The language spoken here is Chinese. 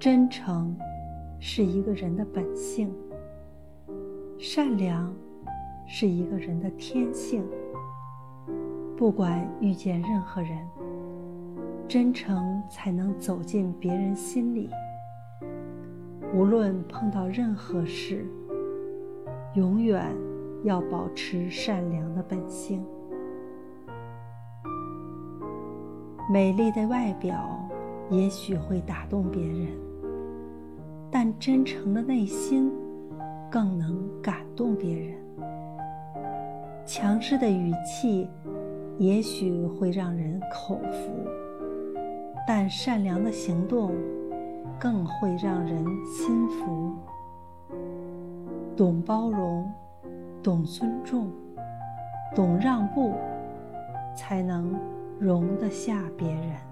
真诚是一个人的本性，善良是一个人的天性。不管遇见任何人，真诚才能走进别人心里。无论碰到任何事，永远要保持善良的本性。美丽的外表也许会打动别人，但真诚的内心更能感动别人。强势的语气也许会让人口服，但善良的行动更会让人心服。懂包容，懂尊重，懂让步，才能容得下别人。